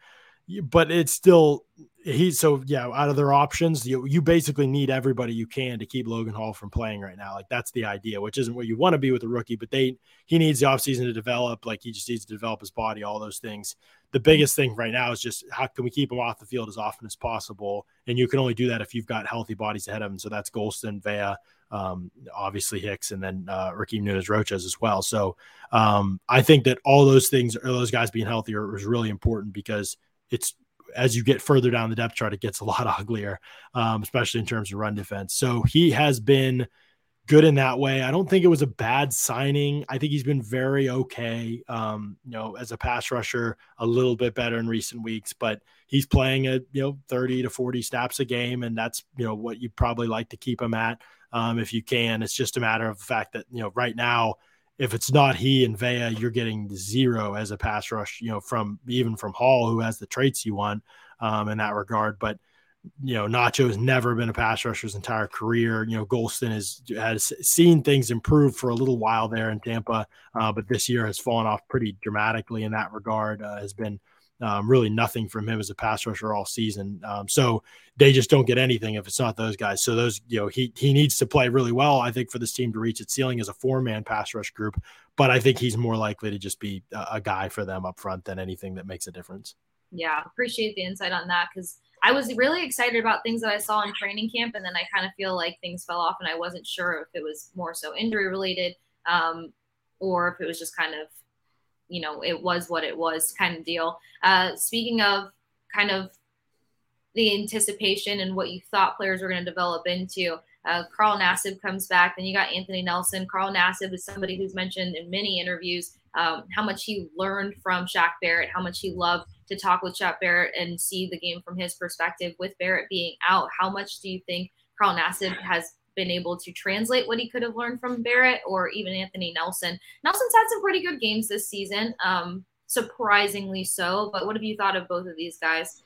But it's still – he so, yeah, out of their options, you, you basically need everybody you can to keep Logan Hall from playing right now. Like, that's the idea, which isn't what you want to be with a rookie, but they he needs the offseason to develop. Like, he just needs to develop his body, all those things. The biggest thing right now is just how can we keep him off the field as often as possible, and you can only do that if you've got healthy bodies ahead of him. So that's Golston, Vea, um, obviously Hicks, and then uh, Raheem Nunez-Roches as well. So um, I think that all those things, or those guys being healthy, are, is really important because it's as you get further down the depth chart, it gets a lot uglier, um, especially in terms of run defense. So he has been good in that way. I don't think it was a bad signing. I think he's been very okay. Um, you know, as a pass rusher, a little bit better in recent weeks, but he's playing at, you know, thirty to forty snaps a game. And that's, you know, what you probably like to keep him at. Um, if you can, it's just a matter of the fact that, you know, right now, if it's not he and Vea, you're getting zero as a pass rush, you know, from even from Hall, who has the traits you want um, in that regard. But, you know, Nacho has never been a pass rusher his entire career. You know, Golston has, has seen things improve for a little while there in Tampa, uh, but this year has fallen off pretty dramatically in that regard, uh, has been um, really nothing from him as a pass rusher all season. Um, so they just don't get anything if it's not those guys. So those, you know, he, he needs to play really well, I think, for this team to reach its ceiling as a four man pass rush group. But I think he's more likely to just be a, a guy for them up front than anything that makes a difference. Yeah. Appreciate the insight on that. Cause I was really excited about things that I saw in training camp. And then I kind of feel like things fell off and I wasn't sure if it was more so injury related, um, or if it was just kind of, you know, it was what it was kind of deal. Uh, speaking of kind of the anticipation and what you thought players were going to develop into, uh, Carl Nassib comes back. Then you got Anthony Nelson. Carl Nassib is somebody who's mentioned in many interviews um, how much he learned from Shaq Barrett, how much he loved to talk with Shaq Barrett and see the game from his perspective. With Barrett being out, how much do you think Carl Nassib has been able to translate what he could have learned from Barrett or even Anthony Nelson? Nelson's had some pretty good games this season, um, surprisingly so. But what have you thought of both of these guys?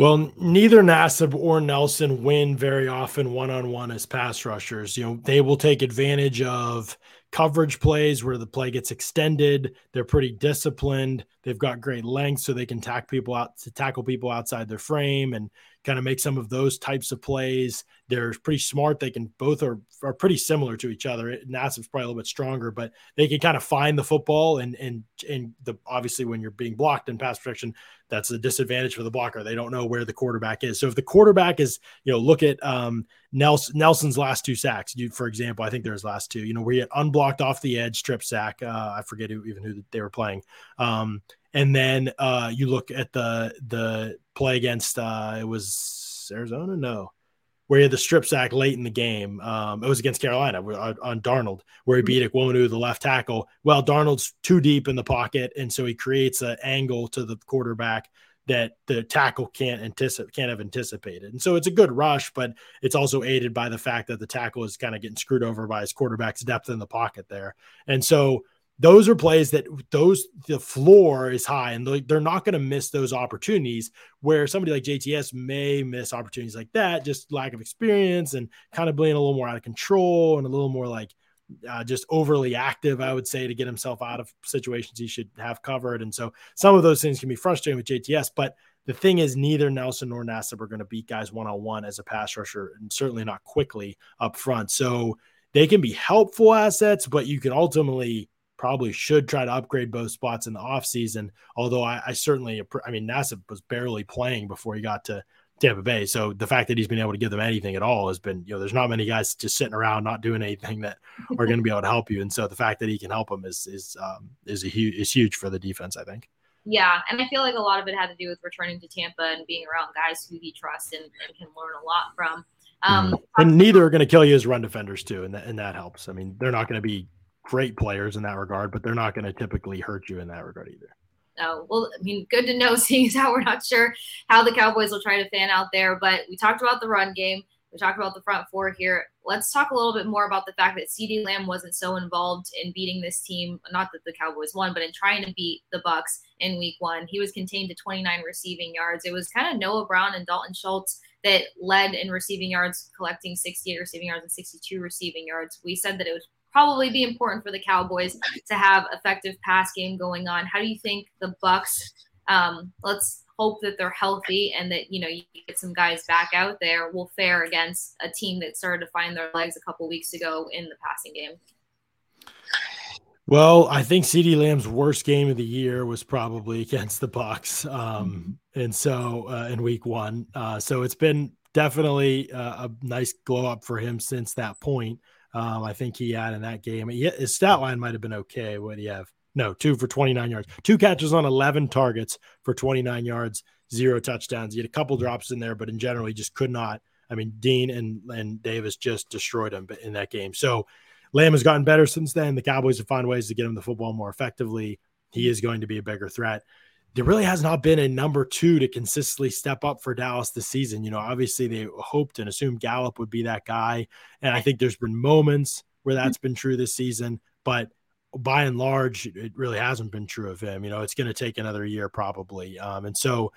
Well, neither Nassib or Nelson win very often one-on-one as pass rushers. You know, they will take advantage of coverage plays where the play gets extended. They're pretty disciplined. They've got great length, so they can tack people out to tackle people outside their frame and kind of make some of those types of plays. They're pretty smart. They can both are, are pretty similar to each other. Nassib's probably a little bit stronger, but they can kind of find the football and, and, and the, obviously when you're being blocked in pass protection, that's a disadvantage for the blocker. They don't know where the quarterback is. So if the quarterback is, you know, look at um, Nelson, Nelson's last two sacks, you, for example, I think there's last two, you know, where he had unblocked off the edge, strip sack. Uh, I forget who, even who they were playing. Um, And then uh, you look at the the play against uh, it was Arizona, no, where he had the strip sack late in the game. Um, it was against Carolina on Darnold, where he beat Ikwonu, the left tackle. Well, Darnold's too deep in the pocket, and so he creates an angle to the quarterback that the tackle can't anticipate, can't have anticipated. And so it's a good rush, but it's also aided by the fact that the tackle is kind of getting screwed over by his quarterback's depth in the pocket there, and so. Those are plays that those the floor is high and they're not going to miss those opportunities where somebody like J T S may miss opportunities like that, just lack of experience and kind of being a little more out of control and a little more like uh, just overly active, I would say, to get himself out of situations he should have covered. And so some of those things can be frustrating with J T S, but the thing is neither Nelson nor Nassib are going to beat guys one-on-one as a pass rusher and certainly not quickly up front. So they can be helpful assets, but you can ultimately probably should try to upgrade both spots in the offseason. Although I, I certainly, I mean, Nassib was barely playing before he got to Tampa Bay. So the fact that he's been able to give them anything at all has been, you know, there's not many guys just sitting around, not doing anything that are going to be able to help you. And so the fact that he can help them is, is, um, is a huge, is huge for the defense, I think. Yeah. And I feel like a lot of it had to do with returning to Tampa and being around guys who he trusts and, and can learn a lot from. Um, mm-hmm. And neither are going to kill you as run defenders too. And that, and that helps. I mean, they're not going to be great players in that regard, but they're not going to typically hurt you in that regard either. So, well, I mean, good to know, seeing as how we're not sure how the Cowboys will try to fan out there. But we talked about the run game. We talked about the front four here. Let's talk a little bit more about the fact that CeeDee Lamb wasn't so involved in beating this team, not that the Cowboys won, but in trying to beat the Bucs in week one. He was contained to twenty-nine receiving yards. It was kind of Noah Brown and Dalton Schultz that led in receiving yards, collecting sixty-eight receiving yards and sixty-two receiving yards. We said that it would probably be important for the Cowboys to have effective pass game going on. How do you think the Bucs, um, let's hope that they're healthy and that, you know, you get some guys back out there, will fare against a team that started to find their legs a couple weeks ago in the passing game? Well, I think CeeDee Lamb's worst game of the year was probably against the Bucs, um, and so uh, in week one. Uh, so it's been definitely uh, a nice glow up for him since that point. Um, I think he had in that game, his stat line might have been okay. What do you have? No, two for twenty-nine yards, two catches on eleven targets for twenty-nine yards, zero touchdowns. He had a couple drops in there, but in general, he just could not. I mean, Dean and, and Davis just destroyed him in that game. So Lamb has gotten better since then. The Cowboys have found ways to get him the football more effectively. He is going to be a bigger threat. There really has not been a number two to consistently step up for Dallas this season. You know, obviously they hoped and assumed Gallup would be that guy. And I think there's been moments where that's been true this season, but by and large, it really hasn't been true of him. You know, it's going to take another year probably. Um, and so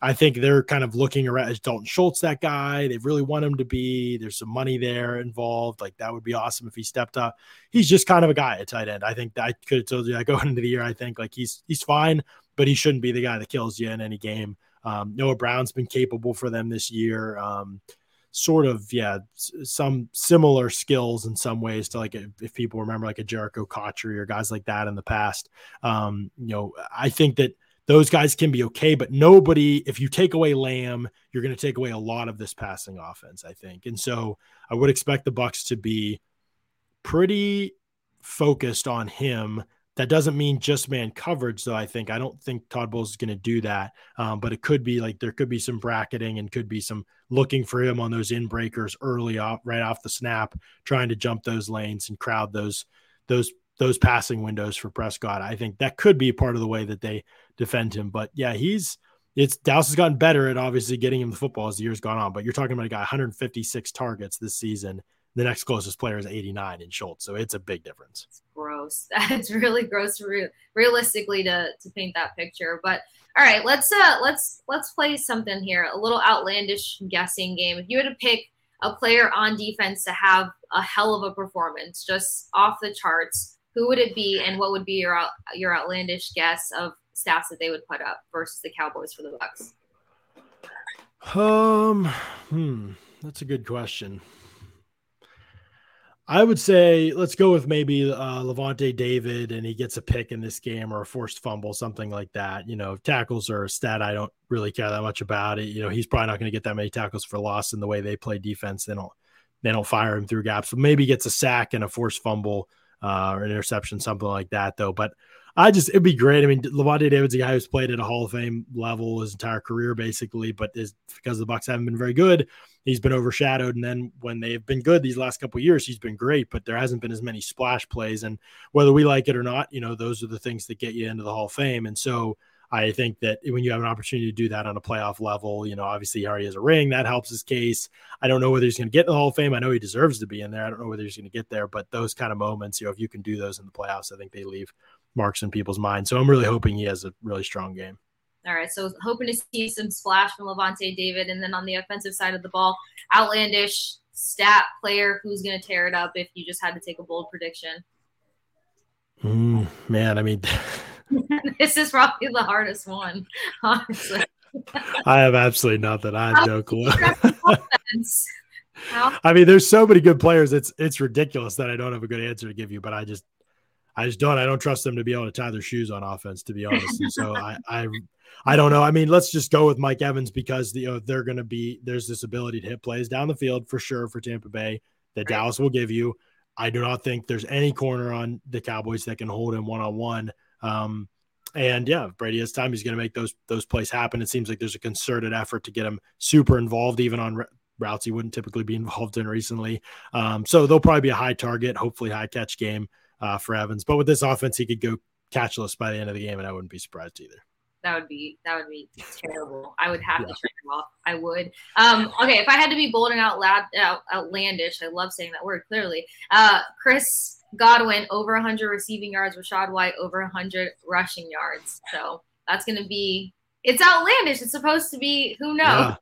I think they're kind of looking around. Is Dalton Schultz that guy they really want him to be? There's some money there involved. Like, that would be awesome if he stepped up. He's just kind of a guy at tight end. I think that I could have told you that going into the year. I think like he's, he's fine, but he shouldn't be the guy that kills you in any game. Um, Noah Brown's been capable for them this year. Um, sort of, yeah, some similar skills in some ways to, like, if people remember, like a Jericho Cotchery or guys like that in the past. Um, you know, I think that those guys can be okay, but nobody, if you take away Lamb, you're going to take away a lot of this passing offense, I think. And so I would expect the Bucs to be pretty focused on him. That doesn't mean just man coverage, though, I think. I don't think Todd Bowles is going to do that, um, but it could be like there could be some bracketing and could be some looking for him on those in-breakers early off, right off the snap, trying to jump those lanes and crowd those those those passing windows for Prescott. I think that could be part of the way that they defend him. But, yeah, he's it's Dallas has gotten better at obviously getting him the football as the year's gone on, but you're talking about a guy one hundred fifty-six targets this season. The next closest player is eighty-nine in Schultz. So it's a big difference. It's gross. That's really gross re- realistically to, to paint that picture. But all right, let's, uh, let's, let's play something here. A little outlandish guessing game. If you had to pick a player on defense to have a hell of a performance, just off the charts, who would it be? And what would be your, out, your outlandish guess of stats that they would put up versus the Cowboys for the Bucs? Um, Hmm. That's a good question. I would say let's go with maybe uh, Levante David, and he gets a pick in this game or a forced fumble, something like that. You know, tackles are a stat I don't really care that much about. It. You know, he's probably not going to get that many tackles for loss in the way they play defense. They don't, they don't fire him through gaps. But maybe he gets a sack and a forced fumble uh, or an interception, something like that, though. But I just it'd be great. I mean, Levante David's a guy who's played at a Hall of Fame level his entire career, basically, but is because the Bucs haven't been very good, he's been overshadowed. And then when they've been good these last couple of years, he's been great, but there hasn't been as many splash plays. And whether we like it or not, you know, those are the things that get you into the Hall of Fame. And so I think that when you have an opportunity to do that on a playoff level, you know, obviously he already has a ring. That helps his case. I don't know whether he's going to get in the Hall of Fame. I know he deserves to be in there. I don't know whether he's going to get there, but those kind of moments, you know, if you can do those in the playoffs, I think they leave marks in people's minds. So I'm really hoping he has a really strong game. All right. So hoping to see some splash from Levante David. And then on the offensive side of the ball, outlandish stat player. Who's going to tear it up if you just had to take a bold prediction? Mm, man, I mean, this is probably the hardest one, honestly. I have absolutely nothing. I have no clue. I mean, there's so many good players. It's, it's ridiculous that I don't have a good answer to give you, but I just, I just don't. I don't trust them to be able to tie their shoes on offense, to be honest. And so I, I, I don't know. I mean, let's just go with Mike Evans because the, you know, they're going to be there's this ability to hit plays down the field for sure for Tampa Bay that right. Dallas will give you. I do not think there's any corner on the Cowboys that can hold him one on one. Um, and yeah, if Brady has time, he's going to make those those plays happen. It seems like there's a concerted effort to get him super involved, even on re- routes he wouldn't typically be involved in recently. Um, so they'll probably be a high target, hopefully high catch game. Uh, for Evans, but with this offense, he could go catchless by the end of the game, and I wouldn't be surprised either. That would be that would be terrible. I would have yeah. to trade him off. I would. Um, okay, if I had to be bold and out loud, out, outlandish, I love saying that word, clearly. Uh, Chris Godwin, over one hundred receiving yards. Rashad White, over one hundred rushing yards. So that's going to be – it's outlandish. It's supposed to be – who knows? Yeah.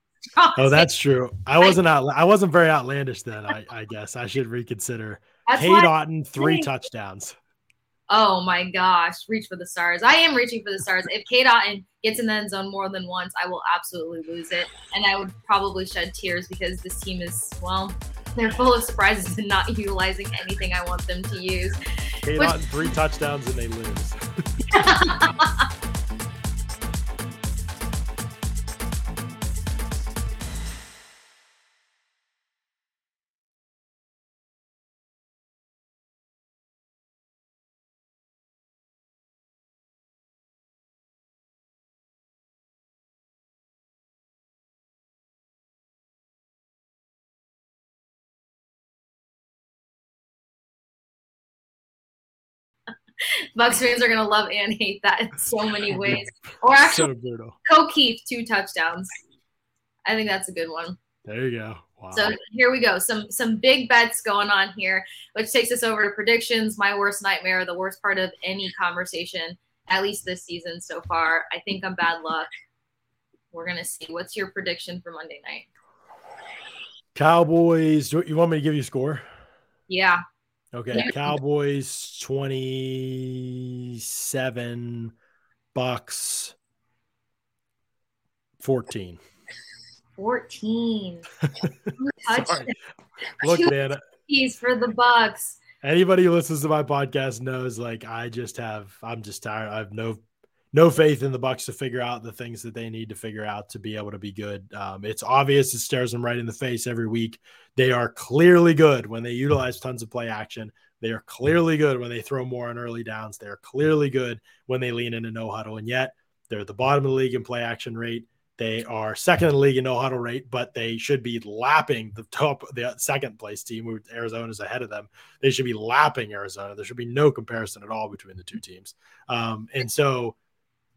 Oh, that's true. I wasn't out, I wasn't very outlandish then, I, I guess. I should reconsider. Cade Otton, three saying. touchdowns. Oh, my gosh. Reach for the stars. I am reaching for the stars. If Cade Otton gets in the end zone more than once, I will absolutely lose it. And I would probably shed tears because this team is, well, they're full of surprises and not utilizing anything I want them to use. Cade Which- Otton, three touchdowns, and they lose. Bucs fans are going to love and hate that in so many ways. Or actually, so O'Keefe, two touchdowns. I think that's a good one. There you go. Wow. So here we go. Some some big bets going on here, which takes us over to predictions. My worst nightmare, the worst part of any conversation, at least this season so far. I think I'm bad luck. We're going to see. What's your prediction for Monday night? Cowboys. Do you want me to give you a score? Yeah. Okay, Cowboys twenty-seven, Bucs fourteen. fourteen. Look, man. He's for the Bucs. Anybody who listens to my podcast knows, like, I just have – I'm just tired. I have no no faith in the Bucs to figure out the things that they need to figure out to be able to be good. Um, it's obvious. It stares them right in the face every week. They are clearly good when they utilize tons of play action. They are clearly good when they throw more on early downs. They are clearly good when they lean into no huddle. And yet they're at the bottom of the league in play action rate. They are second in the league in no huddle rate, but they should be lapping the top, the second place team. Arizona's ahead of them. They should be lapping Arizona. There should be no comparison at all between the two teams. Um, and so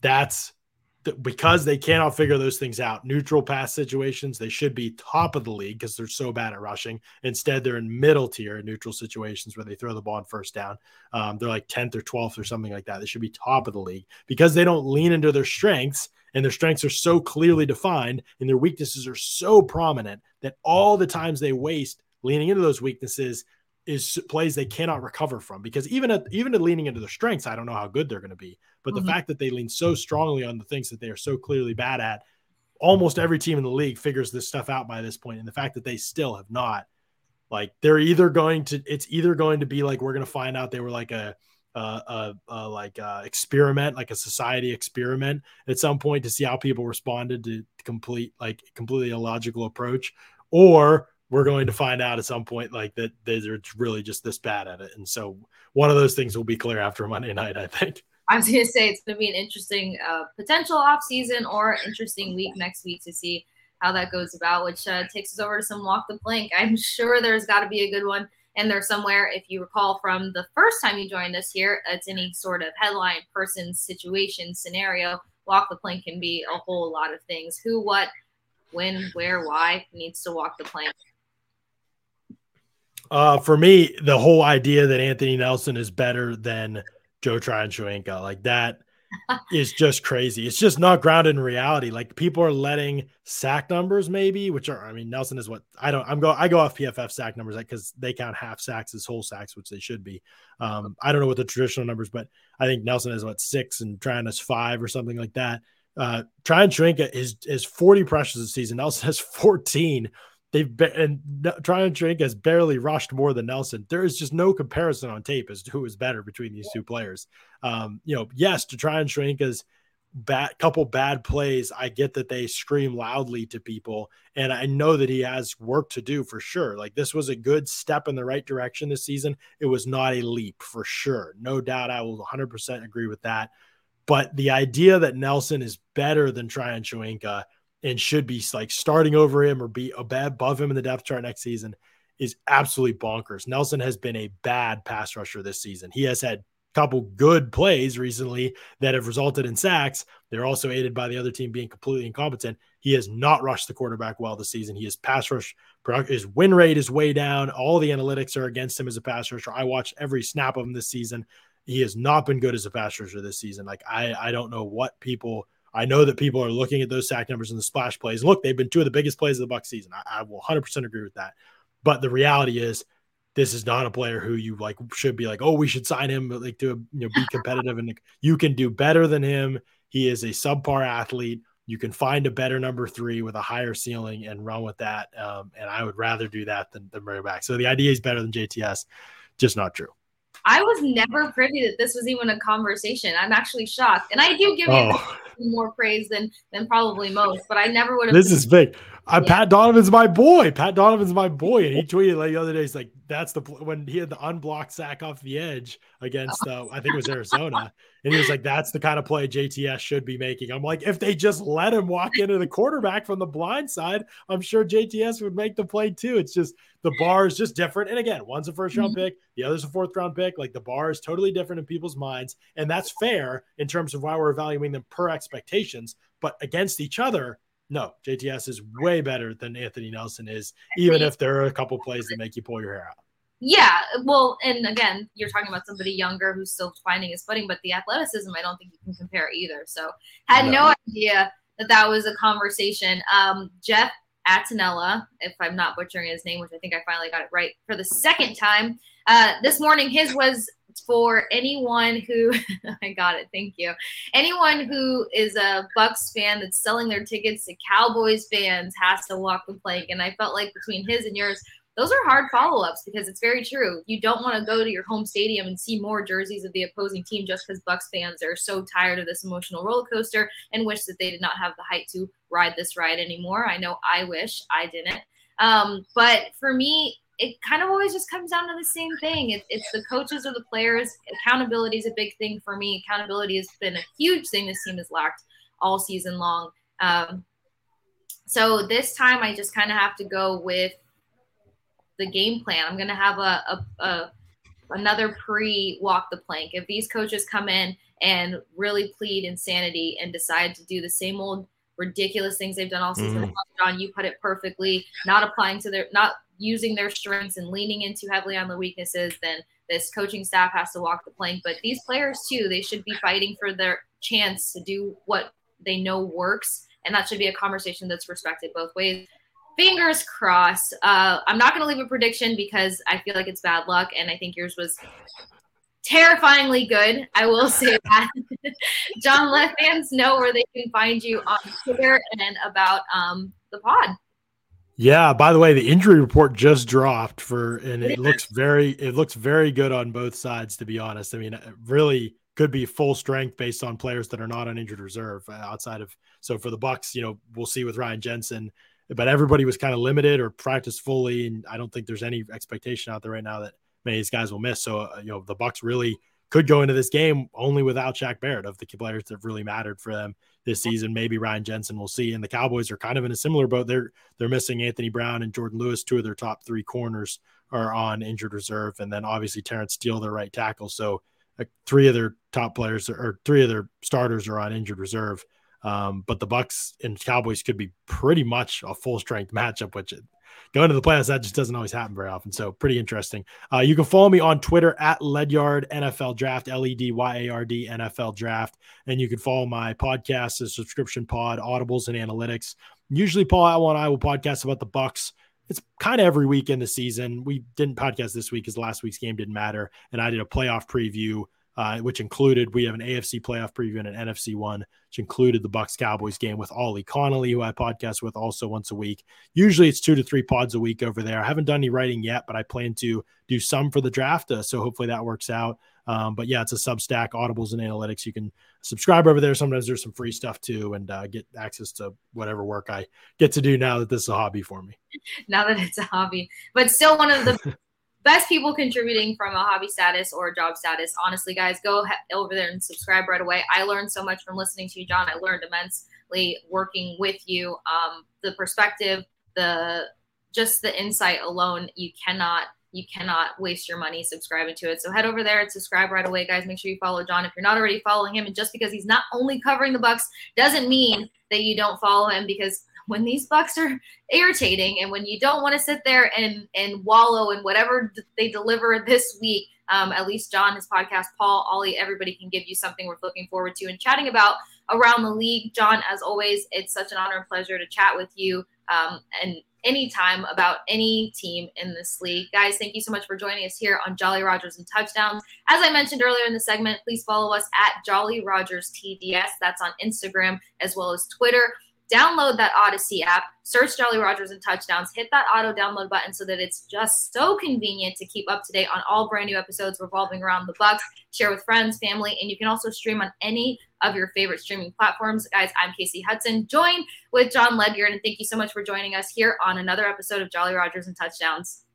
that's th- because they cannot figure those things out. Neutral pass situations, they should be top of the league because they're so bad at rushing. Instead, they're in middle tier neutral situations where they throw the ball on first down. Um, they're like tenth or twelfth or something like that. They should be top of the league because they don't lean into their strengths, and their strengths are so clearly defined and their weaknesses are so prominent that all the times they waste leaning into those weaknesses is plays they cannot recover from, because even at even at leaning into their strengths, I don't know how good they're going to be. But mm-hmm. the fact that they lean so strongly on the things that they are so clearly bad at, almost every team in the league figures this stuff out by this point. And the fact that they still have not, like, they're either going to, it's either going to be like we're going to find out they were like a uh uh like uh experiment, like a society experiment at some point to see how people responded to complete like completely illogical approach, or we're going to find out at some point like that they're really just this bad at it. And so one of those things will be clear after Monday night, I think. I was going to say it's going to be an interesting uh, potential offseason or interesting week next week to see how that goes about, which uh, takes us over to some Walk the Plank. I'm sure there's got to be a good one in there somewhere. If you recall from the first time you joined us here, it's any sort of headline, person, situation, scenario. Walk the Plank can be a whole lot of things. Who, what, when, where, why needs to walk the plank. Uh, for me, the whole idea that Anthony Nelson is better than Joe Tryon-Shoyinka, like that is just crazy. It's just not grounded in reality. Like, people are letting sack numbers, maybe, which are, I mean, Nelson is what I don't, I'm go, I go off P F F sack numbers because like, they count half sacks as whole sacks, which they should be. Um, I don't know what the traditional numbers, but I think Nelson is what, six and Tryon is five or something like that. Uh, Tryon-Shoyinka is, is forty pressures this season. Nelson has fourteen. They've been, and Tryon Shoyinka has barely rushed more than Nelson. There is just no comparison on tape as to who is better between these two players. Um, you know, yes, to Tryon Shoyinka's bad, couple bad plays, I get that they scream loudly to people, and I know that he has work to do for sure. Like, this was a good step in the right direction this season. It was not a leap for sure. No doubt, I will one hundred percent agree with that. But the idea that Nelson is better than Tryon Shoyinka and should be like starting over him or be above him in the depth chart next season is absolutely bonkers. Nelson has been a bad pass rusher this season. He has had couple good plays recently that have resulted in sacks. They're also aided by the other team being completely incompetent. He has not rushed the quarterback well this season. He is pass rush. His win rate is way down. All the analytics are against him as a pass rusher. I watched every snap of him this season. He has not been good as a pass rusher this season. Like, I, I don't know what people – I know that people are looking at those sack numbers and the splash plays. Look, they've been two of the biggest plays of the Bucs season. I, I will one hundred percent agree with that. But the reality is, this is not a player who you like should be like, oh, we should sign him, like to you know be competitive, and you can do better than him. He is a subpar athlete. You can find a better number three with a higher ceiling and run with that. Um, and I would rather do that than than running back. So the idea is better than J T S, just not true. I was never privy that this was even a conversation. I'm actually shocked. And I do give oh. you more praise than than probably most, but I never would have. This is big. I, yeah. Pat Donovan's my boy. Pat Donovan's my boy. And he tweeted like the other day, he's like, that's the pl-, when he had the unblocked sack off the edge against, uh, I think it was Arizona. And he was like, that's the kind of play J T S should be making. I'm like, if they just let him walk into the quarterback from the blind side, I'm sure J T S would make the play too. It's just the bar is just different. And again, one's a first round mm-hmm. pick, the other's a fourth round pick. Like the bar is totally different in people's minds. And that's fair in terms of why we're evaluating them per expectations, but against each other, no, J T S is way better than Anthony Nelson is, even if there are a couple plays that make you pull your hair out. Yeah, well, and again, you're talking about somebody younger who's still finding his footing, but the athleticism, I don't think you can compare either. So had no idea that that was a conversation. Um, Jeff Attanella, if I'm not butchering his name, which I think I finally got it right for the second time, uh, this morning his was for anyone who – I got it. Thank you. Anyone who is a Bucs fan that's selling their tickets to Cowboys fans has to walk the plank. And I felt like between his and yours, those are hard follow-ups because it's very true. You don't want to go to your home stadium and see more jerseys of the opposing team just because Bucs fans are so tired of this emotional roller coaster and wish that they did not have the height to ride this ride anymore. I know I wish I didn't. Um, but for me – it kind of always just comes down to the same thing. It, it's the coaches or the players. Accountability is a big thing for me. Accountability has been a huge thing this team has lacked all season long. Um, so this time I just kind of have to go with the game plan. I'm going to have a, a, a another pre-walk the plank. If these coaches come in and really plead insanity and decide to do the same old ridiculous things they've done all season long, mm. John, you put it perfectly, not applying to their – not using their strengths and leaning in too heavily on the weaknesses, then this coaching staff has to walk the plank. But these players too, they should be fighting for their chance to do what they know works. And that should be a conversation that's respected both ways. Fingers crossed. Uh, I'm not going to leave a prediction because I feel like it's bad luck. And I think yours was terrifyingly good. I will say that. John, let fans know where they can find you on Twitter and about um, the pod. Yeah. By the way, the injury report just dropped for, and it looks very, it looks very good on both sides, to be honest. I mean, it really could be full strength based on players that are not on injured reserve outside of, so for the Bucs, you know, we'll see with Ryan Jensen, but everybody was kind of limited or practiced fully. And I don't think there's any expectation out there right now that many of these guys will miss. So, uh, you know, the Bucs really could go into this game only without Shaq Barrett of the players that really mattered for them this season. Maybe Ryan Jensen, we'll see. And the Cowboys are kind of in a similar boat. They're they're missing Anthony Brown and Jordan Lewis. Two of their top three corners are on injured reserve. And then obviously Terrence Steele, their right tackle. So uh, three of their top players are, or three of their starters are on injured reserve. Um, but the Bucs and Cowboys could be pretty much a full strength matchup, which it, going to the playoffs, that just doesn't always happen very often. So pretty interesting. Uh, you can follow me on Twitter at Ledyard N F L Draft, L E D Y A R D N F L Draft. And you can follow my podcast, the subscription pod, Audibles and Analytics. Usually Paul Atwell and I will podcast about the Bucs. It's kind of every week in the season. We didn't podcast this week because last week's game didn't matter. And I did a playoff preview, uh, which included, we have an A F C playoff preview and an N F C one, which included the Bucs Cowboys game with Ollie Connolly, who I podcast with also once a week. Usually it's two to three pods a week over there. I haven't done any writing yet, but I plan to do some for the draft. Uh, so hopefully that works out. Um, but yeah, it's a Substack, Audibles and Analytics. You can subscribe over there. Sometimes there's some free stuff too, and uh, get access to whatever work I get to do now that this is a hobby for me. Now that it's a hobby, but still one of the best people contributing from a hobby status or a job status. Honestly, guys, go he- over there and subscribe right away. I learned so much from listening to you, John. I learned immensely working with you. Um, the perspective, the just the insight alone, you cannot – you cannot waste your money subscribing to it. So head over there and subscribe right away, guys. Make sure you follow John if you're not already following him. And just because he's not only covering the Bucs doesn't mean that you don't follow him, because when these Bucs are irritating and when you don't want to sit there and, and wallow in whatever d- they deliver this week, um, at least John, his podcast, Paul, Ollie, everybody can give you something worth looking forward to and chatting about around the league. John, as always, it's such an honor and pleasure to chat with you um, and anytime about any team in this league. Guys, thank you so much for joining us here on Jolly Rogers and Touchdowns. As I mentioned earlier in the segment, please follow us at Jolly Rogers T D S. That's on Instagram as well as Twitter. Download that Odyssey app, search Jolly Rogers and Touchdowns, hit that auto download button so that it's just so convenient to keep up to date on all brand new episodes revolving around the Bucs. Share with friends, family, and you can also stream on any of your favorite streaming platforms. Guys, I'm Casey Hudson, joined with John Ledyard, and thank you so much for joining us here on another episode of Jolly Rogers and Touchdowns.